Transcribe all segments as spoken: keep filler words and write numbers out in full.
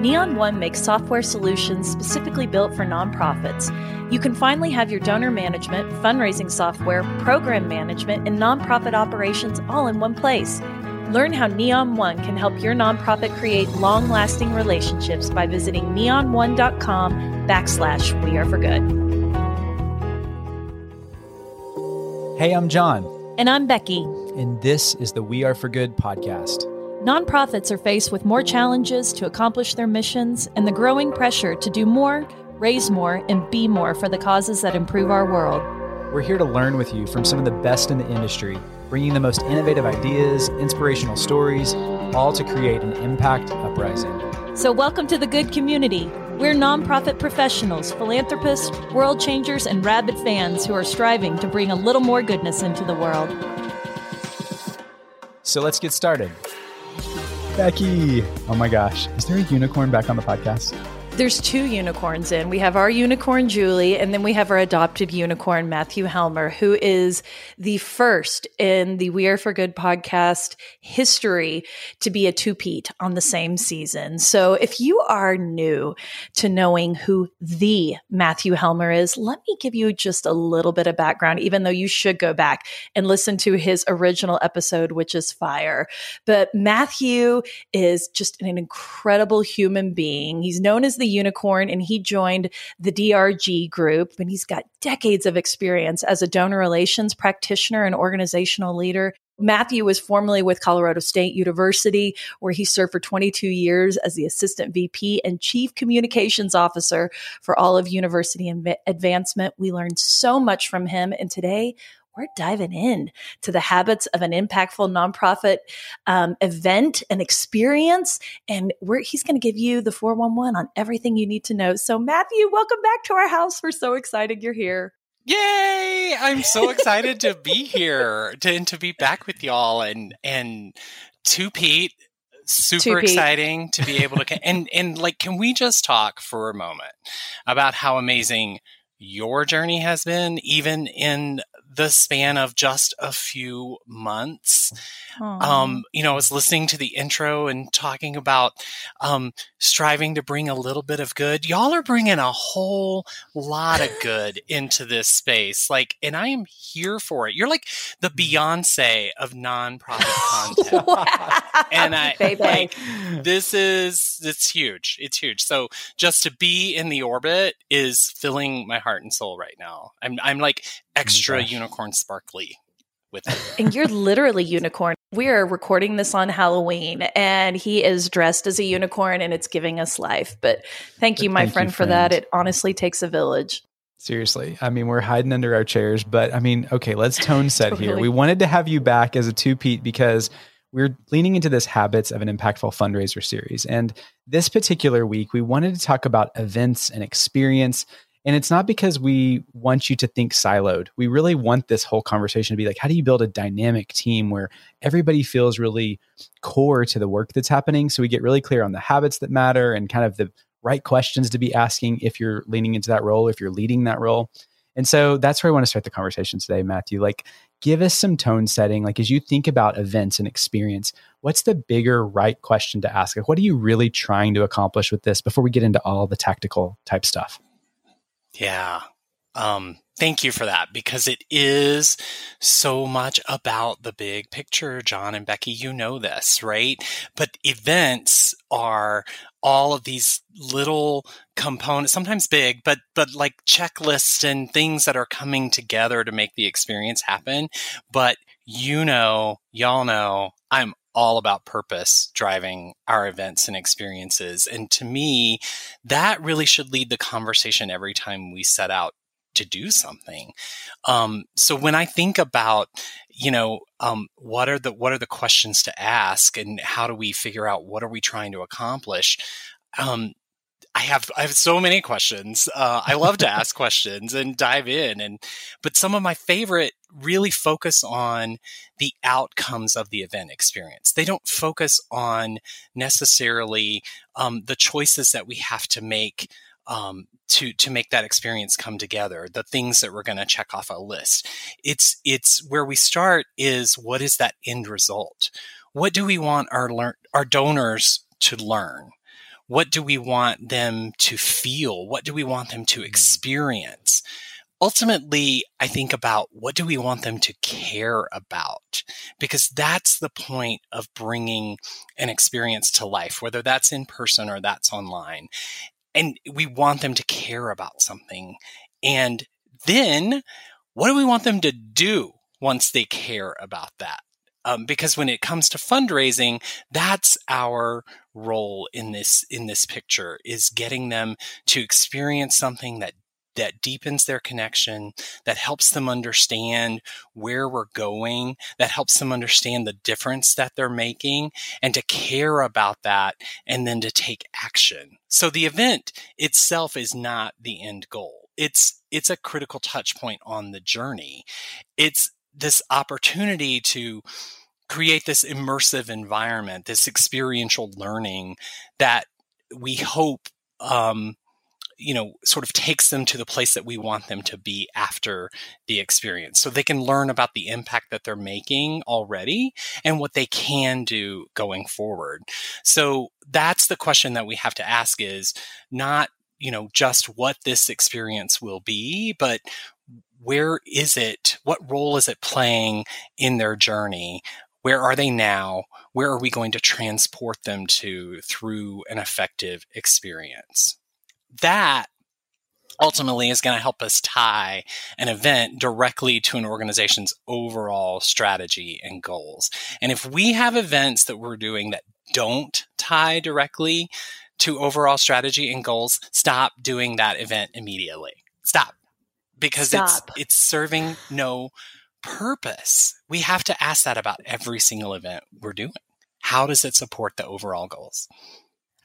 Neon One makes software solutions specifically built for nonprofits. You can finally have your donor management, fundraising software, program management, and nonprofit operations all in one place. Learn how Neon One can help your nonprofit create long-lasting relationships by visiting neon one dot com backslash we are for good. Hey, I'm John. And I'm Becky. And this is the We Are for Good podcast. Nonprofits are faced with more challenges to accomplish their missions and the growing pressure to do more, raise more, and be more for the causes that improve our world. We're here to learn with you from some of the best in the industry, bringing the most innovative ideas, inspirational stories, all to create an impact uprising. So welcome to the good community. We're nonprofit professionals, philanthropists, world changers, and rabid fans who are striving to bring a little more goodness into the world. So let's get started. Becky, oh my gosh, is there a unicorn back on the podcast? There's two unicorns in. We have our unicorn, Julie, and then we have our adopted unicorn, Matthew Helmer, who is the first in the We Are For Good podcast history to be a two-peat on the same season. So if you are new to knowing who the Matthew Helmer is, let me give you just a little bit of background, even though you should go back and listen to his original episode, which is fire. But Matthew is just an incredible human being. He's known as the unicorn, and he joined the D R G Group, and he's got decades of experience as a donor relations practitioner and organizational leader. Matthew was formerly with Colorado State University, where he served for twenty-two years as the assistant V P and chief communications officer for all of university advancement. We learned so much from him, and today we're diving in to the habits of an impactful nonprofit um, event and experience. And we're, he's going to give you the four one one on everything you need to know. So Matthew, welcome back to our house. We're so excited you're here. Yay! I'm so excited to be here to, and to be back with y'all and, and to Pete. Super two-peat. Exciting to be able to, and, and like, can we just talk for a moment about how amazing your journey has been, even in the span of just a few months. Um, you know, I was listening to the intro and talking about um, striving to bring a little bit of good. Y'all are bringing a whole lot of good into this space. Like, and I am here for it. You're like the Beyonce of nonprofit content. Wow. And I baby. Like, this is, it's huge. It's huge. So just to be in the orbit is filling my heart and soul right now. I'm, I'm like extra oh unicorn sparkly with it. And you're literally unicorn. We are recording this on Halloween, and he is dressed as a unicorn, and it's giving us life. But thank you, my thank friend, you, for friend. that. It honestly takes a village. Seriously. I mean, we're hiding under our chairs, but I mean, okay, let's tone set totally. Here. We wanted to have you back as a two-peat because we're leaning into this Habits of an Impactful Fundraiser series. And this particular week, we wanted to talk about events and experience. And it's not because we want you to think siloed. We really want this whole conversation to be like, how do you build a dynamic team where everybody feels really core to the work that's happening? So we get really clear on the habits that matter and kind of the right questions to be asking if you're leaning into that role, if you're leading that role. And so that's where I want to start the conversation today, Matthew. Like, give us some tone setting. Like, as you think about events and experience, what's the bigger right question to ask? Like, what are you really trying to accomplish with this before we get into all the tactical type stuff? Yeah. Um, thank you for that, because it is so much about the big picture, John and Becky, you know this, right? But events are all of these little components, sometimes big, but, but like checklists and things that are coming together to make the experience happen. But you know, y'all know, I'm all about purpose driving our events and experiences. And to me, that really should lead the conversation every time we set out to do something. Um, so when I think about, you know, um, what are the, what are the questions to ask and how do we figure out what are we trying to accomplish? Um, I have, I have so many questions. Uh, I love to ask questions and dive in and, but some of my favorite really focus on the outcomes of the event experience. They don't focus on necessarily um, the choices that we have to make um, to to make that experience come together, the things that we're going to check off a list. It's it's where we start is what is that end result? What do we want our learn our donors to learn? What do we want them to feel? What do we want them to experience? Ultimately, I think about what do we want them to care about? Because that's the point of bringing an experience to life, whether that's in person or that's online. And we want them to care about something. And then what do we want them to do once they care about that? Um, because when it comes to fundraising, that's our role in this in this picture, is getting them to experience something that that deepens their connection, that helps them understand where we're going, that helps them understand the difference that they're making, and to care about that, and then to take action. So the event itself is not the end goal. It's it's a critical touch point on the journey. It's this opportunity to create this immersive environment, this experiential learning that we hope, um, you know, sort of takes them to the place that we want them to be after the experience. So they can learn about the impact that they're making already and what they can do going forward. So that's the question that we have to ask, is not, you know, just what this experience will be, but where is it? What role is it playing in their journey? Where are they now? Where are we going to transport them to through an effective experience? That ultimately is going to help us tie an event directly to an organization's overall strategy and goals. And if we have events that we're doing that don't tie directly to overall strategy and goals, stop doing that event immediately. Stop. Because stop. it's it's serving no purpose. We have to ask that about every single event we're doing. How does it support the overall goals?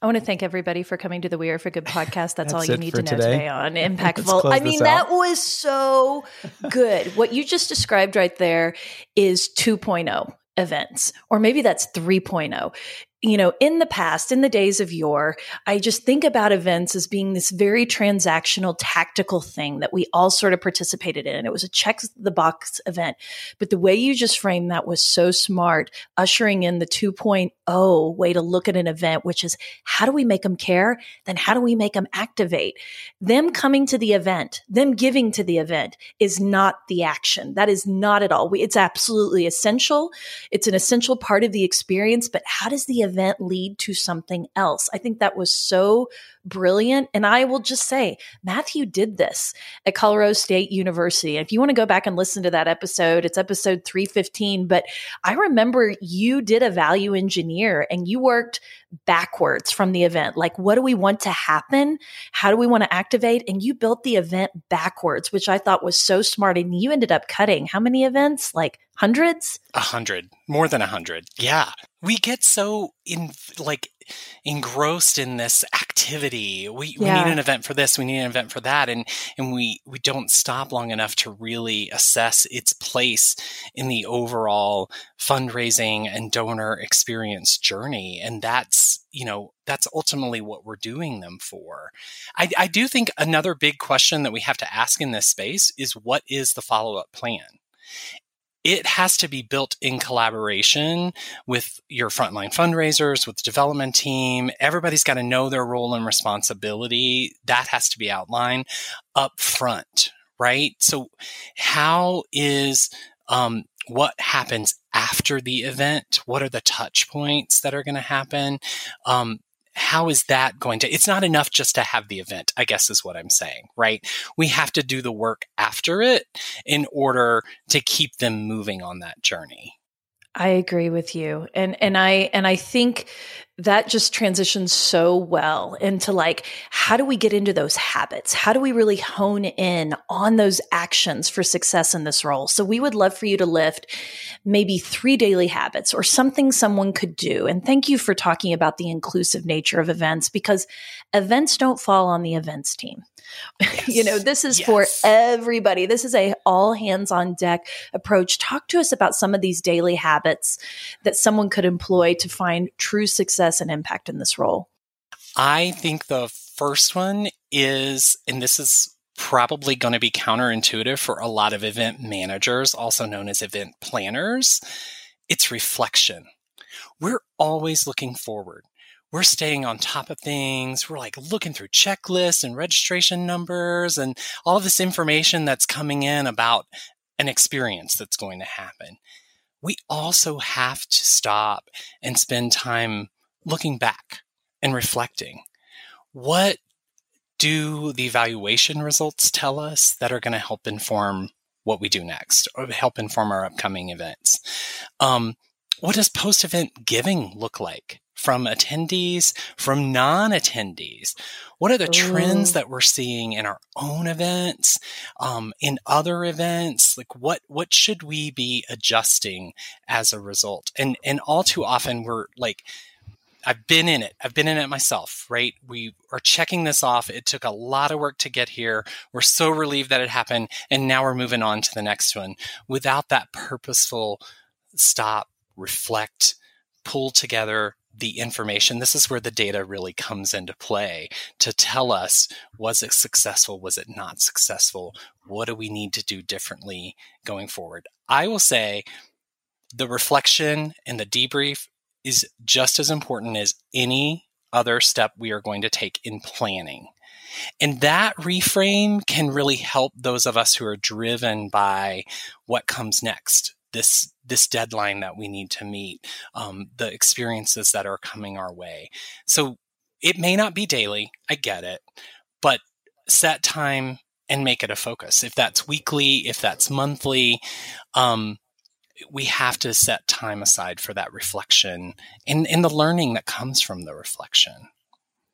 I want to thank everybody for coming to the We Are for Good podcast. That's, That's all you need to know today, today on Impactful. I mean, that was so good. What you just described right there is two point oh events, or maybe that's three point oh. You know, in the past, in the days of yore, I just think about events as being this very transactional, tactical thing that we all sort of participated in. And it was a check the box event. But the way you just framed that was so smart, ushering in the two point oh way to look at an event, which is how do we make them care? Then how do we make them activate? Them coming to the event, them giving to the event is not the action. That is not at all. We, it's absolutely essential. It's an essential part of the experience. But how does the event lead to something else? I think that was so brilliant. And I will just say, Matthew did this at Colorado State University. If you want to go back and listen to that episode, it's episode three fifteen. But I remember you did a value engineer and you worked backwards from the event. Like, what do we want to happen? How do we want to activate? And you built the event backwards, which I thought was so smart. And you ended up cutting how many events? Like hundreds? A hundred. More than a hundred. Yeah. We get so in like engrossed in this activity. We, yeah. we need an event for this. We need an event for that. And and we, we don't stop long enough to really assess its place in the overall fundraising and donor experience journey. And that's, you know, that's ultimately what we're doing them for. I, I do think another big question that we have to ask in this space is, what is the follow-up plan? It has to be built in collaboration with your frontline fundraisers, with the development team. Everybody's got to know their role and responsibility. That has to be outlined up front, right? So how is, um, what happens after the event? What are the touch points that are going to happen? Um, How is that going to, it's not enough just to have the event, I guess is what I'm saying, right? We have to do the work after it in order to keep them moving on that journey. I agree with you. And, and I, and I think that just transitions so well into like, how do we get into those habits? How do we really hone in on those actions for success in this role? So we would love for you to lift maybe three daily habits or something someone could do. And thank you for talking about the inclusive nature of events, because events don't fall on the events team. Yes. You know, this is yes. for everybody. This is a all hands on deck approach. Talk to us about some of these daily habits that someone could employ to find true success and impact in this role. I think the first one is, and this is probably going to be counterintuitive for a lot of event managers, also known as event planners, it's reflection. We're always looking forward. we're staying on top of things. We're like looking through checklists and registration numbers and all of this information that's coming in about an experience that's going to happen. We also have to stop and spend time looking back and reflecting. What do the evaluation results tell us that are going to help inform what we do next or help inform our upcoming events? Um, what does post-event giving look like from attendees, from non-attendees? What are the Ooh. trends that we're seeing in our own events, um, in other events? Like what what should we be adjusting as a result? And and all too often we're like, I've been in it. I've been in it myself, right? We are checking this off. It took a lot of work to get here. We're so relieved that it happened. And now we're moving on to the next one without that purposeful stop, reflect, pull together the information. This is where the data really comes into play to tell us, was it successful? Was it not successful? What do we need to do differently going forward? I will say the reflection and the debrief is just as important as any other step we are going to take in planning. And that reframe can really help those of us who are driven by what comes next. This this deadline that we need to meet, um, the experiences that are coming our way. So it may not be daily, I get it, but set time and make it a focus. If that's weekly, if that's monthly, um, we have to set time aside for that reflection and, and the learning that comes from the reflection.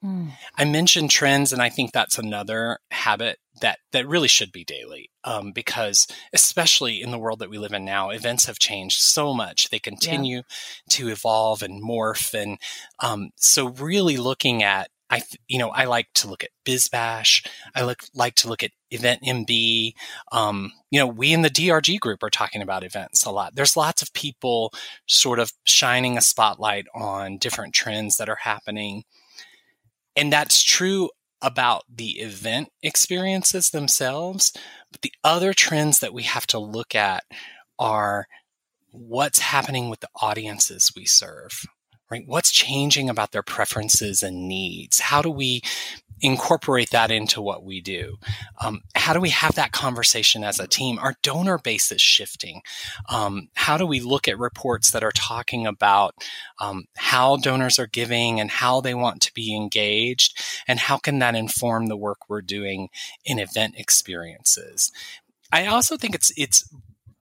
Mm. I mentioned trends, and I think that's another habit that, that really should be daily, um, because especially in the world that we live in now, events have changed so much. They continue yeah. to evolve and morph. And um, so really looking at, I th- you know, I like to look at BizBash. I look, like to look at EventMB. Um, you know, we in the D R G group are talking about events a lot. There's lots of people sort of shining a spotlight on different trends that are happening. And that's true about the event experiences themselves. But the other trends that we have to look at are what's happening with the audiences we serve, right? What's changing about their preferences and needs? How do we incorporate that into what we do? Um, how do we have that conversation as a team? Our donor base is shifting. Um, how do we look at reports that are talking about um, how donors are giving and how they want to be engaged? And how can that inform the work we're doing in event experiences? I also think it's it's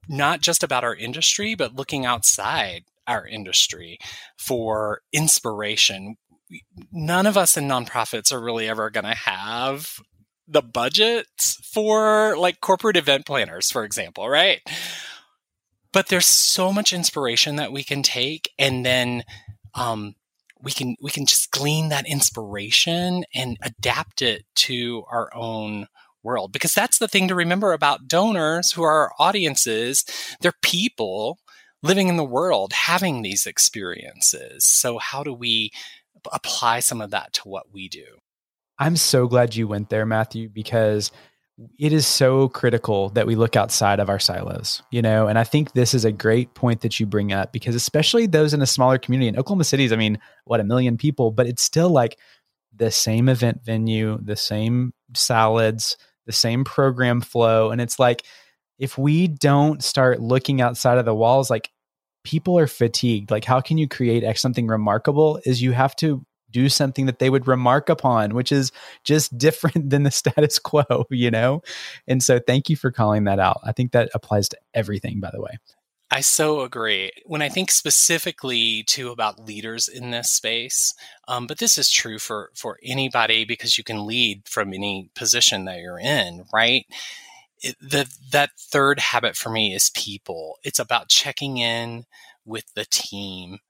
not just about our industry, but looking outside our industry for inspiration. None of us in nonprofits are really ever going to have the budgets for like corporate event planners, for example, right? But there's so much inspiration that we can take, and then um, we can we can just glean that inspiration and adapt it to our own world. Because that's the thing to remember about donors who are our audiences. They're people living in the world, having these experiences. So how do we apply some of that to what we do? I'm so glad you went there, Matthew, because it is so critical that we look outside of our silos, you know, and I think this is a great point that you bring up, because especially those in a smaller community in Oklahoma City's, I mean, what, a million people, but it's still like the same event venue, the same salads, the same program flow. And it's like, if we don't start looking outside of the walls, like, people are fatigued. Like, how can you create something remarkable? Is you have to do something that they would remark upon, which is just different than the status quo, you know? And so thank you for calling that out. I think that applies to everything, by the way. I so agree. When I think specifically too about leaders in this space, um, but this is true for, for anybody, because you can lead from any position that you're in, right? It, the, that third habit for me is people. It's about checking in with the team.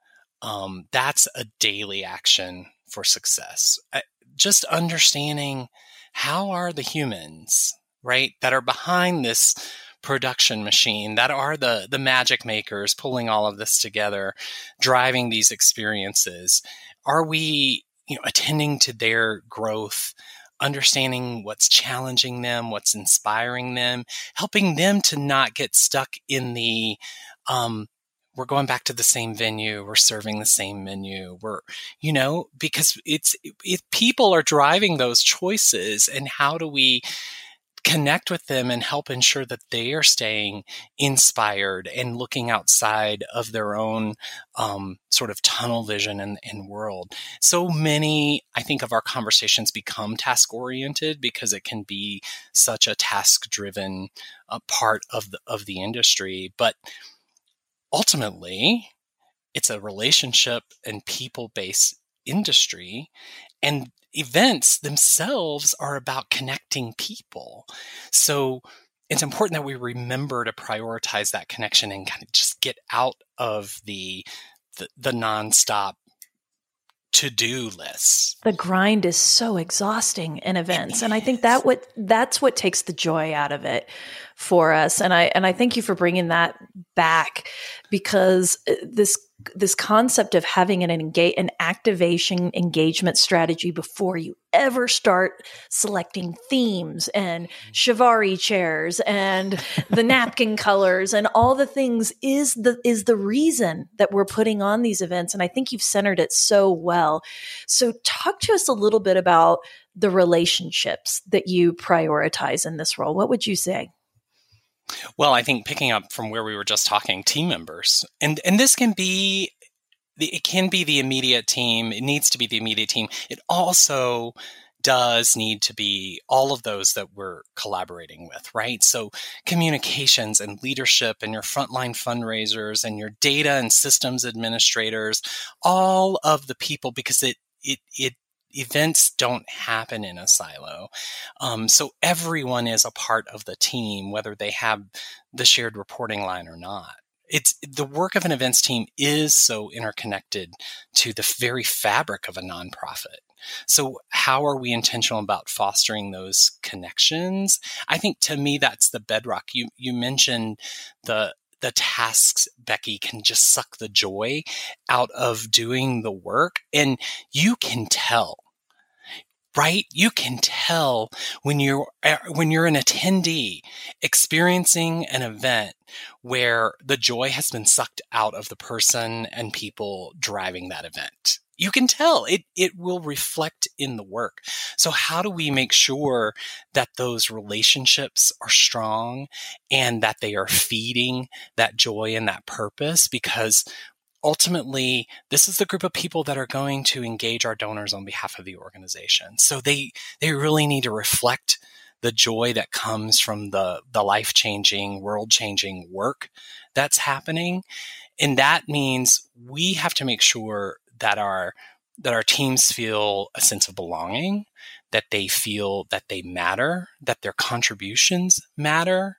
Um, that's a daily action for success. I, just understanding how are the humans, right, that are behind this production machine, that are the, the magic makers pulling all of this together, driving these experiences. Are we, you know, attending to their growth, understanding what's challenging them, what's inspiring them, helping them to not get stuck in the, um, we're going back to the same venue, we're serving the same menu, we're, you know, because it's, if people are driving those choices, and how do we connect with them and help ensure that they are staying inspired and looking outside of their own um, sort of tunnel vision and, and world. So many, I think, of our conversations become task-oriented because it can be such a task-driven uh, part of the, of the industry. But ultimately, it's a relationship and people-based industry, and events themselves are about connecting people. So it's important that we remember to prioritize that connection and kind of just get out of the the, the nonstop to-do lists. The grind is so exhausting in events. And I think that what that's what takes the joy out of it for us. And I and I thank you for bringing that back, because this this concept of having an engage, an activation engagement strategy before you ever start selecting themes and chivari chairs and the napkin colors and all the things is the, is the reason that we're putting on these events. And I think you've centered it so well. So talk to us a little bit about the relationships that you prioritize in this role. What would you say? Well, I think picking up from where we were just talking, team members, and and this can be, it can be the immediate team. It needs to be the immediate team. It also does need to be all of those that we're collaborating with, right? So communications and leadership and your frontline fundraisers and your data and systems administrators, all of the people, because it it it. Events don't happen in a silo. Um, so everyone is a part of the team, whether they have the shared reporting line or not. It's the work of an events team is so interconnected to the very fabric of a nonprofit. So how are we intentional about fostering those connections? I think, to me, that's the bedrock. You you mentioned the the tasks, Becky, can just suck the joy out of doing the work. And you can tell. Right? You can tell when you're, when you're an attendee experiencing an event where the joy has been sucked out of the person and people driving that event. You can tell it, it will reflect in the work. So how do we make sure that those relationships are strong and that they are feeding that joy and that purpose? Because ultimately, this is the group of people that are going to engage our donors on behalf of the organization. So they they really need to reflect the joy that comes from the, the life-changing, world-changing work that's happening. And that means we have to make sure that our that our teams feel a sense of belonging, that they feel that they matter, that their contributions matter,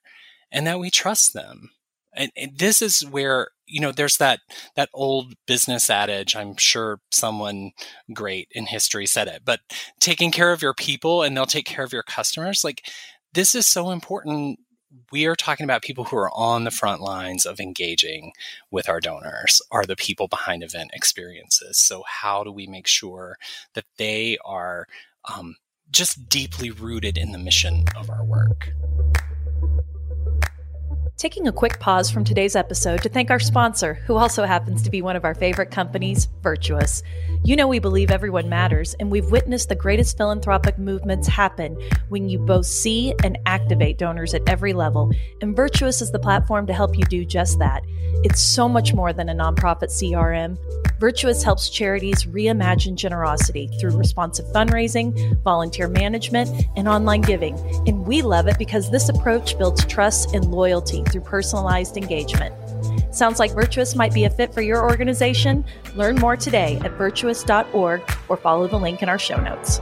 and that we trust them. And, and this is where, you know, there's that that old business adage, I'm sure someone great in history said it, but taking care of your people and they'll take care of your customers. Like, this is so important. We are talking about people who are on the front lines of engaging with our donors, are the people behind event experiences. So how do we make sure that they are um, just deeply rooted in the mission of our work? Taking a quick pause from today's episode to thank our sponsor, who also happens to be one of our favorite companies, Virtuous. You know we believe everyone matters, and we've witnessed the greatest philanthropic movements happen when you both see and activate donors at every level, and Virtuous is the platform to help you do just that. It's so much more than a nonprofit C R M. Virtuous helps charities reimagine generosity through responsive fundraising, volunteer management, and online giving, and we love it because this approach builds trust and loyalty through personalized engagement. Sounds like Virtuous might be a fit for your organization? Learn more today at virtuous dot org or follow the link in our show notes.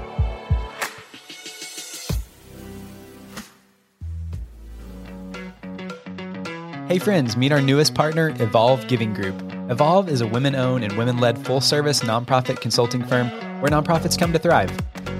Hey friends, meet our newest partner, Evolve Giving Group. Evolve is a women-owned and women-led full-service nonprofit consulting firm where nonprofits come to thrive.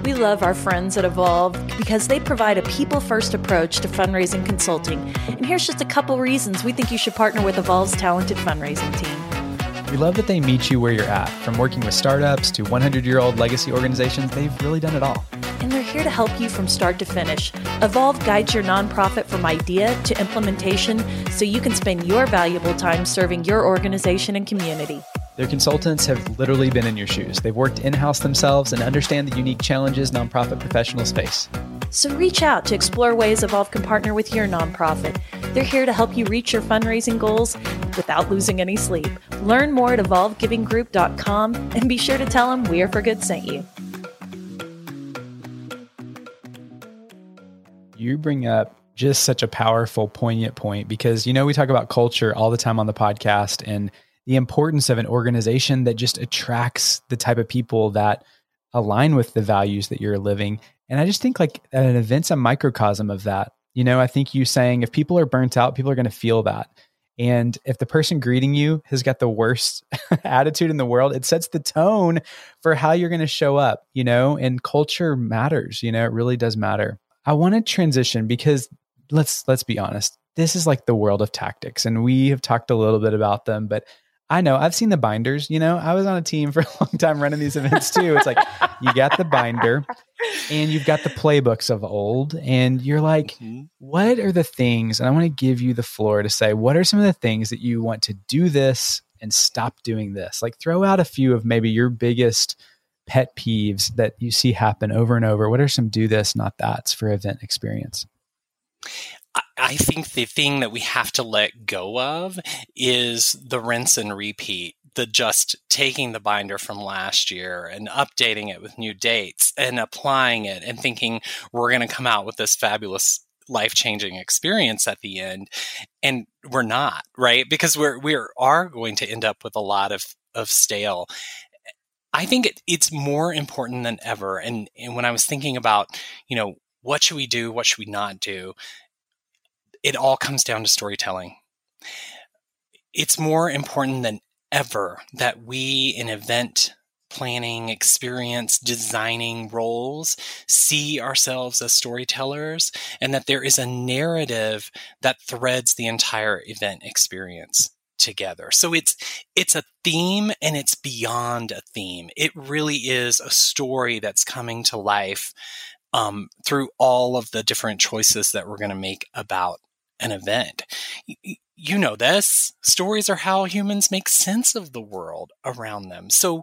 We love our friends at Evolve because they provide a people-first approach to fundraising consulting. And here's just a couple reasons we think you should partner with Evolve's talented fundraising team. We love that they meet you where you're at. From working with startups to one hundred-year-old legacy organizations, they've really done it all. and they're here to help you from start to finish. Evolve guides your nonprofit from idea to implementation so you can spend your valuable time serving your organization and community. Their consultants have literally been in your shoes. They've worked in-house themselves and understand the unique challenges nonprofit professionals face. So reach out to explore ways Evolve can partner with your nonprofit. They're here to help you reach your fundraising goals without losing any sleep. Learn more at evolve giving group dot com and be sure to tell them We Are For Good sent you. You bring up just such a powerful, poignant point because, you know, we talk about culture all the time on the podcast and the importance of an organization that just attracts the type of people that align with the values that you're living. And I just think like an event's a microcosm of that. You know, I think you saying if people are burnt out, people are going to feel that. And if the person greeting you has got the worst attitude in the world, it sets the tone for how you're going to show up, you know, and culture matters, you know, it really does matter. I want to transition because let's, let's be honest. This is like the world of tactics and we have talked a little bit about them, but I know I've seen the binders, you know, I was on a team for a long time running these events too. It's like, you got the binder and you've got the playbooks of old and you're like, mm-hmm. What are the things, and I want to give you the floor to say, what are some of the things that you want to do this and stop doing this? Like throw out a few of maybe your biggest pet peeves that you see happen over and over. What are some do this, not that's for event experience? I think the thing that we have to let go of is the rinse and repeat, the just taking the binder from last year and updating it with new dates and applying it and thinking we're going to come out with this fabulous life-changing experience at the end. And we're not, right? Because we're, we are going to end up with a lot of, of stale. I think it, it's more important than ever. And, and when I was thinking about, you know, what should we do? What should we not do? It all comes down to storytelling. It's more important than ever that we in event planning, experience, designing roles see ourselves as storytellers and that there is a narrative that threads the entire event experience together. So it's it's a theme and it's beyond a theme. It really is a story that's coming to life um, through all of the different choices that we're going to make about an event. You know this. Stories are how humans make sense of the world around them. So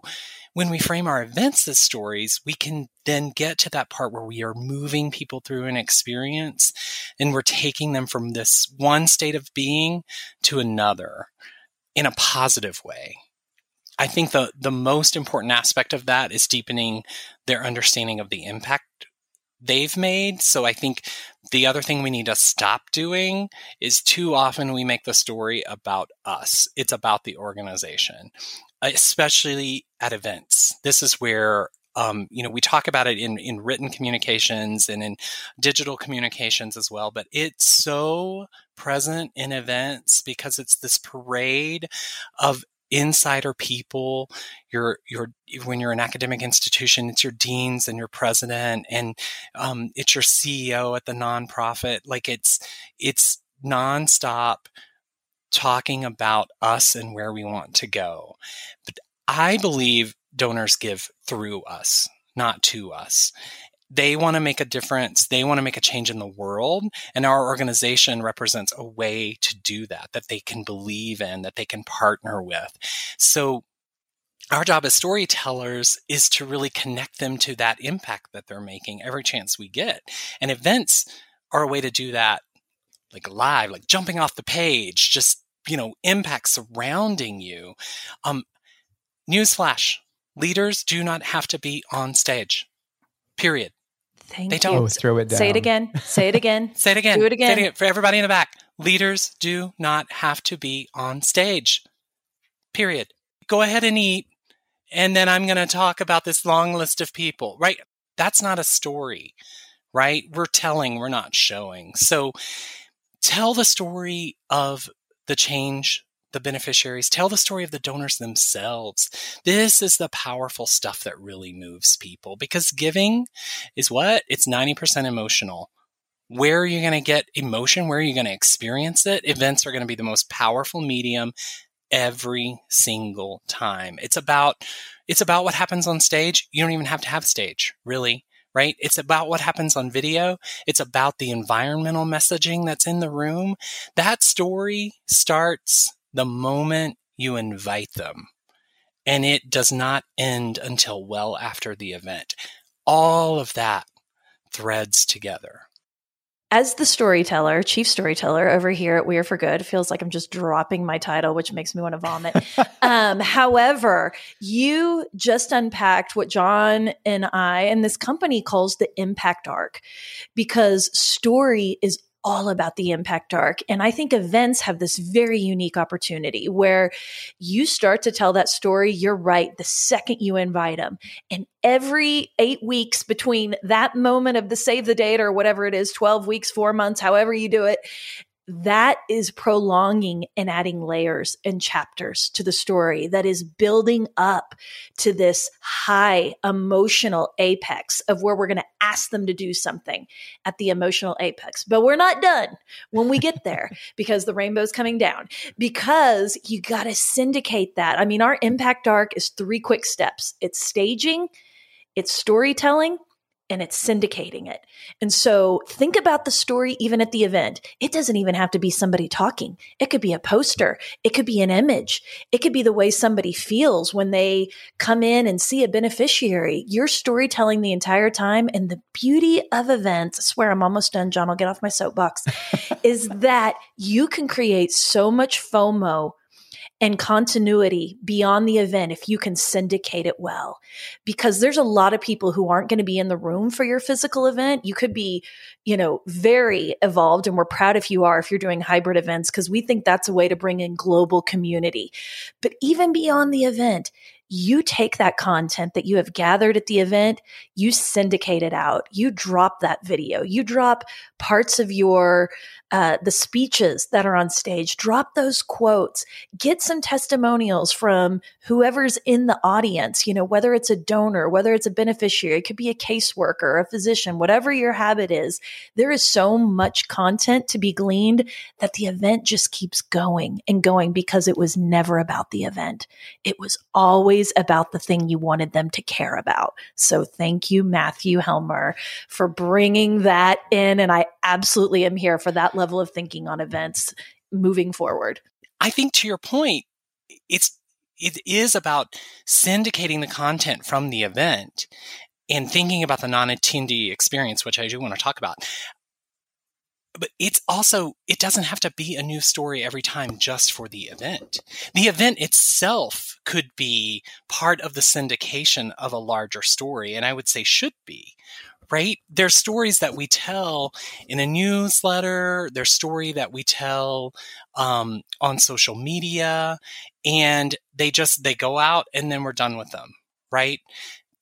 when we frame our events as stories, we can then get to that part where we are moving people through an experience and we're taking them from this one state of being to another in a positive way. I think the, the most important aspect of that is deepening their understanding of the impact they've made. So I think the other thing we need to stop doing is too often we make the story about us. It's about the organization, especially at events. This is where, um, you know, we talk about it in, in written communications and in digital communications as well, but it's so present in events because it's this parade of insider people. Your, your, when you're an academic institution, it's your deans and your president, and um, it's your C E O at the nonprofit. Like it's, it's nonstop talking about us and where we want to go. But I believe donors give through us, not to us. They want to make a difference. They want to make a change in the world. And our organization represents a way to do that, that they can believe in, that they can partner with. So our job as storytellers is to really connect them to that impact that they're making every chance we get. And events are a way to do that, like live, like jumping off the page, just, you know, impact surrounding you. Um, newsflash, leaders do not have to be on stage, period. Thank they don't. You. Oh, throw it down. Say it again. Say it again. Say it again. Do it again. Say it again. For everybody in the back, leaders do not have to be on stage. Period. Go ahead and eat. And then I'm going to talk about this long list of people, right? That's not a story, right? We're telling, we're not showing. So tell the story of the change, the beneficiaries. Tell the story of the donors themselves. This is the powerful stuff that really moves people because giving is what? It's ninety percent emotional. Where are you going to get emotion? Where are you going to experience it? Events are going to be the most powerful medium every single time. It's about, it's about what happens on stage. You don't even have to have stage, really, right? It's about what happens on video. It's about the environmental messaging that's in the room. That story starts the moment you invite them, and it does not end until well after the event. All of that threads together. As the storyteller, chief storyteller over here at We Are For Good, feels like I'm just dropping my title, which makes me want to vomit. um, however, you just unpacked what John and I and this company calls the impact arc, because story is all about the impact arc. And I think events have this very unique opportunity where you start to tell that story, you're right, the second you invite them. And every eight weeks between that moment of the save the date or whatever it is, twelve weeks, four months, however you do it, that is prolonging and adding layers and chapters to the story that is building up to this high emotional apex of where we're going to ask them to do something at the emotional apex. But we're not done when we get there because the rainbow's coming down, because you got to syndicate that. I mean, our impact arc is three quick steps. It's staging, it's storytelling, and it's syndicating it. And so think about the story even at the event. It doesn't even have to be somebody talking. It could be a poster. It could be an image. It could be the way somebody feels when they come in and see a beneficiary. You're storytelling the entire time. And the beauty of events, I swear I'm almost done, John, I'll get off my soapbox, is that you can create so much FOMO and continuity beyond the event if you can syndicate it well. Because there's a lot of people who aren't going to be in the room for your physical event. You could be, you know, very evolved, and we're proud if you are, if you're doing hybrid events, because we think that's a way to bring in global community. But even beyond the event, you take that content that you have gathered at the event, you syndicate it out, you drop that video, you drop parts of your, uh, the speeches that are on stage, drop those quotes, get some testimonials from whoever's in the audience, you know, whether it's a donor, whether it's a beneficiary, it could be a caseworker, a physician, whatever your habit is, there is so much content to be gleaned that the event just keeps going and going because it was never about the event. It was always about the thing you wanted them to care about. So thank you, Matthew Helmer, for bringing that in. And I absolutely am here for that level of thinking on events moving forward. I think to your point, it's, it is about syndicating the content from the event and thinking about the non-attendee experience, which I do want to talk about. But it's also, it doesn't have to be a new story every time just for the event. The event itself could be part of the syndication of a larger story, and I would say should be, right? There's stories that we tell in a newsletter, there's story that we tell um, on social media, and they just, they go out and then we're done with them, right?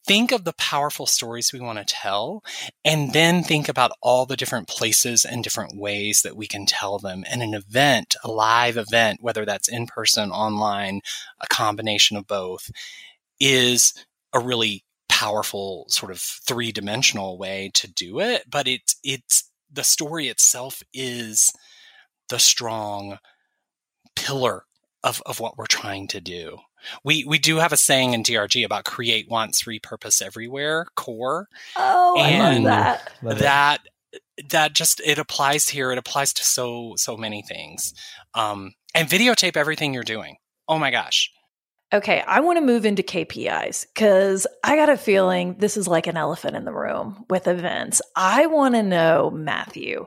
Think of the powerful stories we want to tell, and then think about all the different places and different ways that we can tell them. And an event, a live event, whether that's in person, online, a combination of both, is a really powerful sort of three-dimensional way to do it. But it's, it's the story itself is the strong pillar of, of what we're trying to do. We we do have a saying in D R G about create once, repurpose everywhere, core. Oh, and I love that. Love that it. That just, it applies here. It applies to so, so many things. Um, and videotape everything you're doing. Oh my gosh. Okay, I want to move into K P Is because I got a feeling this is like an elephant in the room with events. I want to know, Matthew,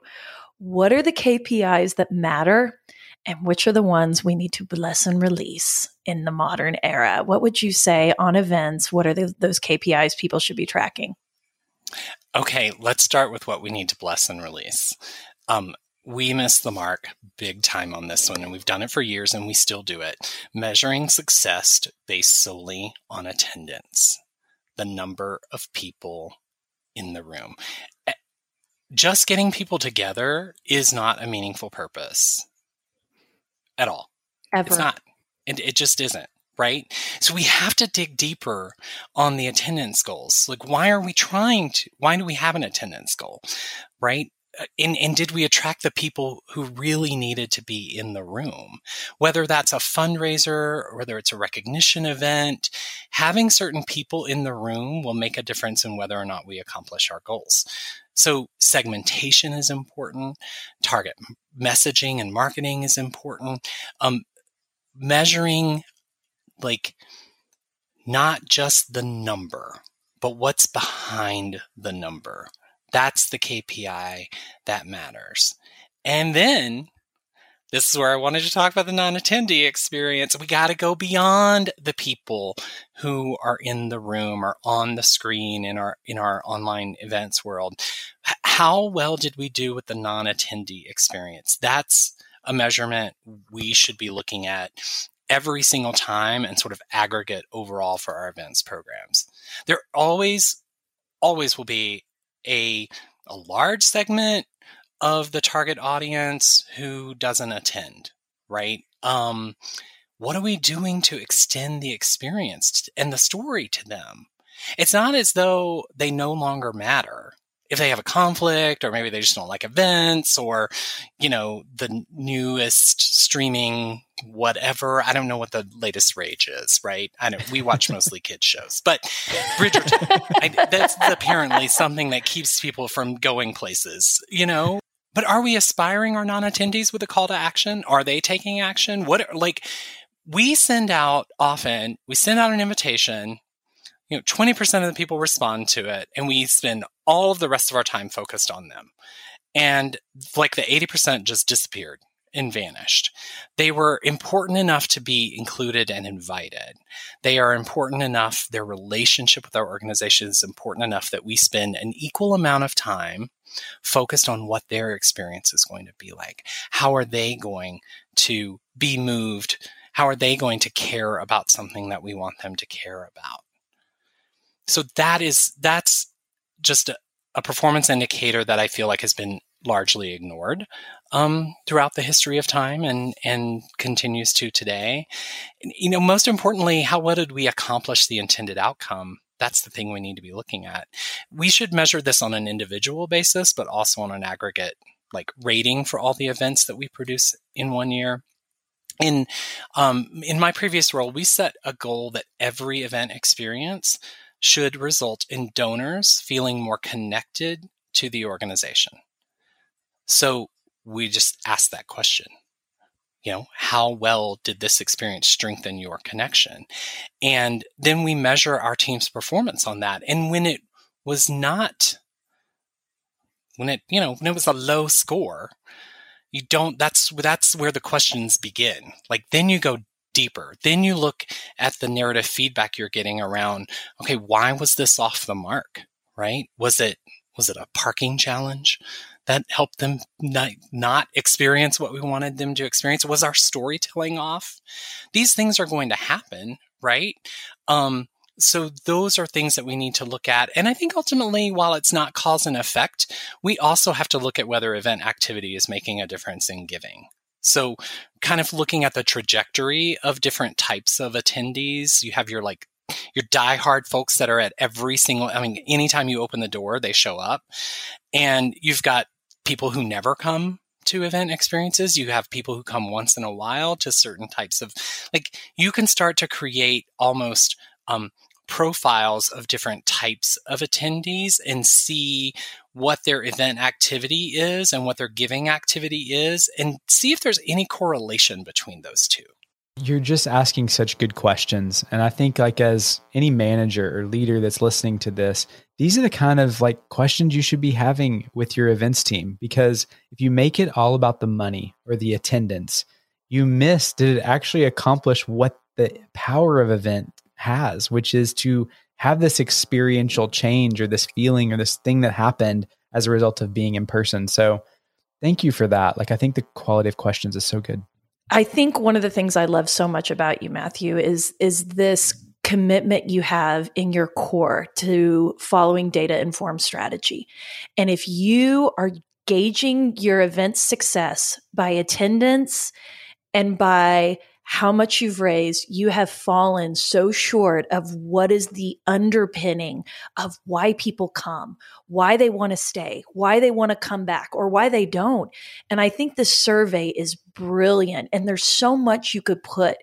what are the K P Is that matter? And which are the ones we need to bless and release in the modern era? What would you say on events? What are the, those K P Is people should be tracking? Okay, let's start with what we need to bless and release. Um, we missed the mark big time on this one, and we've done it for years, and we still do it. Measuring success based solely on attendance, the number of people in the room. Just getting people together is not a meaningful purpose. At all. Ever. It's not. It, it just isn't, right? So we have to dig deeper on the attendance goals. Like, why are we trying to, why do we have an attendance goal, right? And, and did we attract the people who really needed to be in the room? Whether that's a fundraiser, or whether it's a recognition event, having certain people in the room will make a difference in whether or not we accomplish our goals. So segmentation is important. Target messaging and marketing is important. Um, measuring, like, not just the number, but what's behind the number. That's the K P I that matters. And then this is where I wanted to talk about the non-attendee experience. We got to go beyond the people who are in the room or on the screen in our in our online events world. H- how well did we do with the non-attendee experience? That's a measurement we should be looking at every single time and sort of aggregate overall for our events programs. There always, always will be A, a large segment of the target audience who doesn't attend, right? Um, what are we doing to extend the experience and the story to them? It's not as though they no longer matter. If they have a conflict, or maybe they just don't like events, or, you know, the newest streaming whatever. I don't know what the latest rage is, right? I know we watch mostly kids shows, but Bridgerton, I, that's apparently something that keeps people from going places, you know? But are we aspiring our non-attendees with a call to action? Are they taking action? What, like, we send out often, we send out an invitation, you know, twenty percent of the people respond to it, and we spend all of the rest of our time focused on them. And like the eighty percent just disappeared and vanished. They were important enough to be included and invited. They are important enough, their relationship with our organization is important enough that we spend an equal amount of time focused on what their experience is going to be like. How are they going to be moved? How are they going to care about something that we want them to care about? So that is, that's just a, a performance indicator that I feel like has been largely ignored um, throughout the history of time and, and continues to today. And, you know, most importantly, how well did we accomplish the intended outcome? That's the thing we need to be looking at. We should measure this on an individual basis, but also on an aggregate, like, rating for all the events that we produce in one year. In, um, in my previous role, we set a goal that every event experience should result in donors feeling more connected to the organization. So we just asked that question, you know, how well did this experience strengthen your connection? And then we measure our team's performance on that. And when it was not, when it, you know, when it was a low score, you don't, that's, that's where the questions begin. Like, then you go deeper. Then you look at the narrative feedback you're getting around, okay, why was this off the mark, right? Was it was it a parking challenge that helped them not, not experience what we wanted them to experience? Was our storytelling off? These things are going to happen, right? Um, so those are things that we need to look at. And I think ultimately, while it's not cause and effect, we also have to look at whether event activity is making a difference in giving. So kind of looking at the trajectory of different types of attendees, you have your like your diehard folks that are at every single, I mean, anytime you open the door, they show up. And you've got people who never come to event experiences. You have people who come once in a while to certain types of, like, you can start to create almost um, profiles of different types of attendees and see what their event activity is and what their giving activity is, and see if there's any correlation between those two. You're just asking such good questions. And I think, like, as any manager or leader that's listening to this, these are the kind of, like, questions you should be having with your events team, because if you make it all about the money or the attendance, you miss, did it actually accomplish what the power of event has, which is to have this experiential change or this feeling or this thing that happened as a result of being in person. So thank you for that. Like, I think the quality of questions is so good. I think one of the things I love so much about you, Matthew, is, is this commitment you have in your core to following data-informed strategy. And if you are gauging your event's success by attendance and by how much you've raised, you have fallen so short of what is the underpinning of why people come, why they want to stay, why they want to come back, or why they don't. And I think the survey is brilliant. And there's so much you could put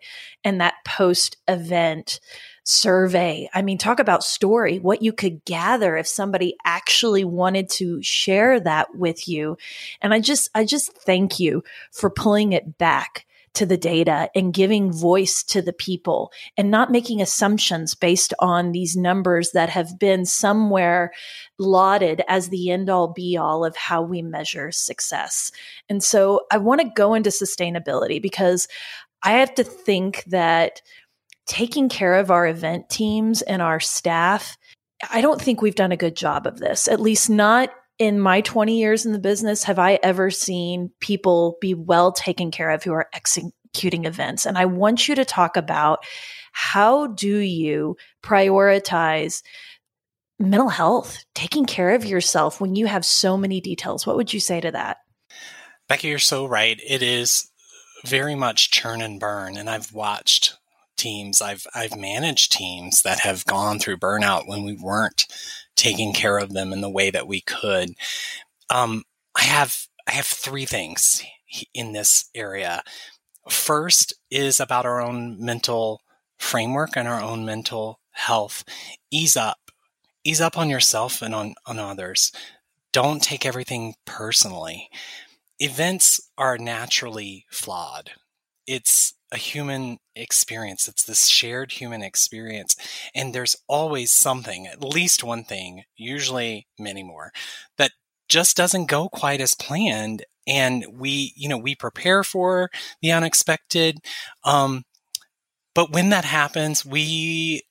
in that post-event survey. I mean, talk about story, what you could gather if somebody actually wanted to share that with you. And I just, I just thank you for pulling it back to the data and giving voice to the people and not making assumptions based on these numbers that have been somewhere lauded as the end all be all of how we measure success. And so I want to go into sustainability because I have to think that taking care of our event teams and our staff, I don't think we've done a good job of this, at least not in my twenty years in the business, have I ever seen people be well taken care of who are executing events. And I want you to talk about how do you prioritize mental health, taking care of yourself when you have so many details? What would you say to that? Becky, you're so right. It is very much churn and burn. And I've watched teams, I've I've managed teams that have gone through burnout when we weren't taking care of them in the way that we could. Um, I have I have three things in this area. First is about our own mental framework and our own mental health. Ease up. Ease up on yourself and on, on others. Don't take everything personally. Events are naturally flawed. It's a human experience. It's this shared human experience. And there's always something, at least one thing, usually many more, that just doesn't go quite as planned. And we, you know, we prepare for the unexpected. Um, but when that happens, we,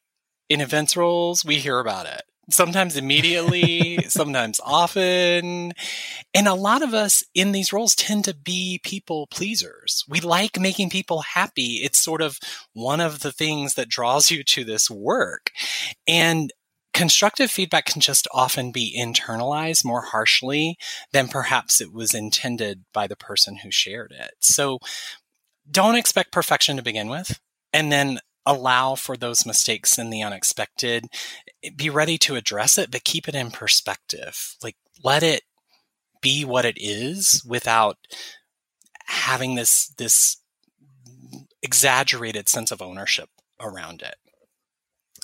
in events roles, we hear about it. Sometimes immediately, sometimes often. And a lot of us in these roles tend to be people pleasers. We like making people happy. It's sort of one of the things that draws you to this work. And constructive feedback can just often be internalized more harshly than perhaps it was intended by the person who shared it. So don't expect perfection to begin with. And then allow for those mistakes and the unexpected. Be ready to address it, but keep it in perspective. Like, let it be what it is without having this, this exaggerated sense of ownership around it.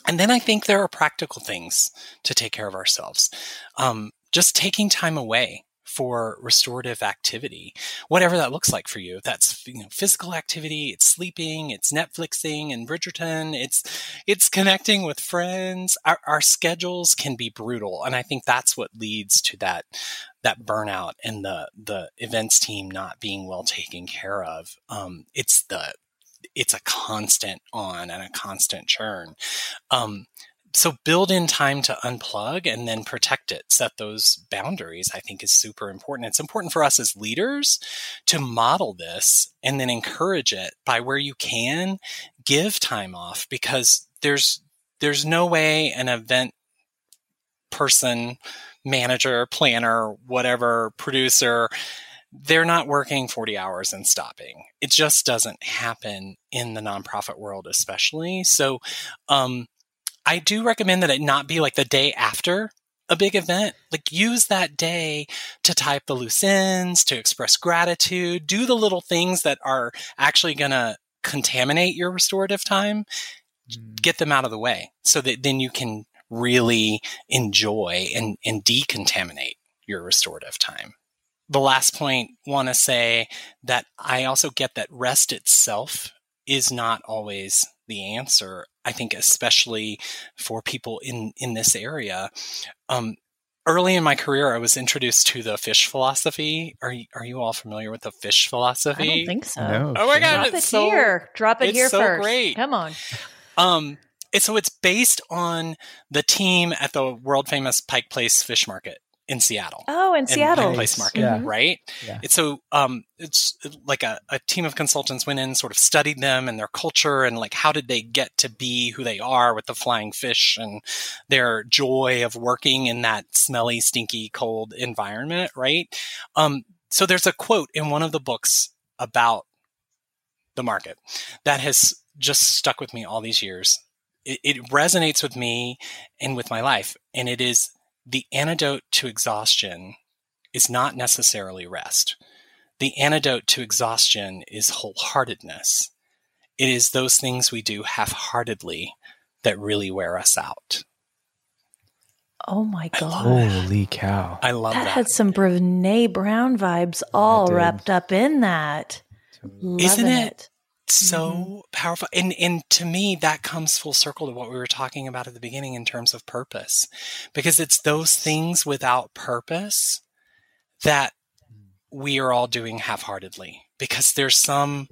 And then I think there are practical things to take care of ourselves. Um, just taking time away for restorative activity, whatever that looks like for you. If that's, you know, physical activity, it's sleeping, it's Netflixing and Bridgerton, it's it's connecting with friends. Our, our schedules can be brutal, and I think that's what leads to that that burnout and the the events team not being well taken care of. Um, it's the it's a constant on and a constant churn. Um, So build in time to unplug and then protect it. Set those boundaries, I think, is super important. It's important for us as leaders to model this and then encourage it by where you can. Give time off, because there's there's no way an event person, manager, planner, whatever, producer, they're not working forty hours and stopping. It just doesn't happen in the nonprofit world, especially. So, um, I do recommend that it not be like the day after a big event. Like, use that day to tie up the loose ends, to express gratitude, do the little things that are actually going to contaminate your restorative time. Get them out of the way so that then you can really enjoy and, and decontaminate your restorative time. The last point, want to say that I also get that rest itself is not always the answer. I think especially for people in, in this area. Um, early in my career, I was introduced to the fish philosophy. Are you, are you all familiar with the fish philosophy? I don't think so. No. Oh my God. Drop it's it so, here. Drop it it's here so first. Great. Come on. Um, and so it's based on the team at the world famous Pike Place Fish Market in Seattle. Oh, in Seattle. Pike Place Market, yeah. Right? Yeah. It's so um, it's like a, a team of consultants went in, sort of studied them and their culture and like how did they get to be who they are with the flying fish and their joy of working in that smelly, stinky, cold environment, right? Um, so there's a quote in one of the books about the market. That has just stuck with me all these years. It, it resonates with me and with my life. And it is the antidote to exhaustion is not necessarily rest. The antidote to exhaustion is wholeheartedness. It is those things we do half-heartedly that really wear us out. Oh my God. Holy cow. I love that. That had some Brené Brown vibes all wrapped up in that. Isn't it so mm-hmm. powerful? And and to me, that comes full circle to what we were talking about at the beginning in terms of purpose. Because it's those things without purpose that we are all doing half-heartedly. Because there's some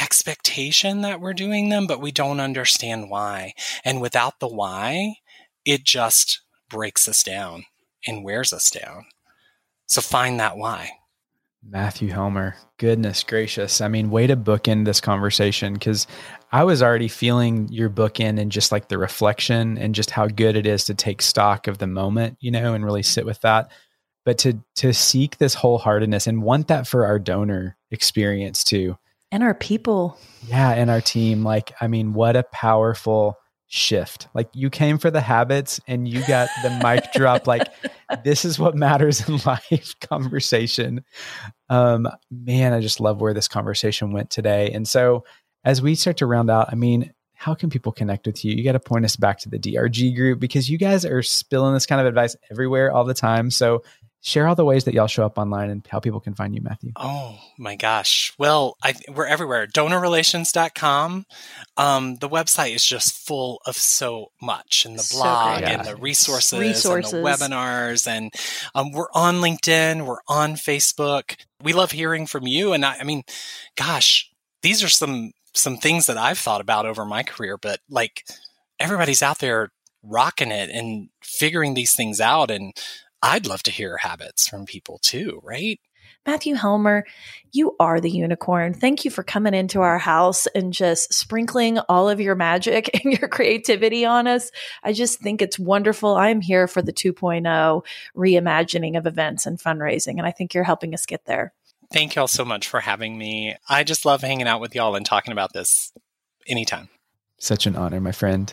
expectation that we're doing them, but we don't understand why. And without the why, it just breaks us down and wears us down. So find that why. Matthew Helmer, goodness gracious. I mean, way to bookend this conversation, because I was already feeling your bookend and just like the reflection and just how good it is to take stock of the moment, you know, and really sit with that. But to to seek this wholeheartedness and want that for our donor experience too. And our people. Yeah, and our team. Like, I mean, what a powerful shift. Like, you came for the habits and you got the mic drop. Like, this is what matters in life conversation. Um, man, I just love where this conversation went today. And so as we start to round out, I mean, how can people connect with you? You got to point us back to the D R G group, because you guys are spilling this kind of advice everywhere all the time. So share all the ways that y'all show up online and how people can find you, Matthew. Oh my gosh. Well, I, we're everywhere. donor relations dot com. Um, the website is just full of so much, and the so blog great. and yeah. the resources, resources and the webinars. And um, we're on LinkedIn. We're on Facebook. We love hearing from you. And I, I mean, gosh, these are some, some things that I've thought about over my career, but like, everybody's out there rocking it and figuring these things out. And I'd love to hear habits from people too, right? Matthew Helmer, you are the unicorn. Thank you for coming into our house and just sprinkling all of your magic and your creativity on us. I just think it's wonderful. I'm here for the two point oh reimagining of events and fundraising, and I think you're helping us get there. Thank you all so much for having me. I just love hanging out with y'all and talking about this anytime. Such an honor, my friend.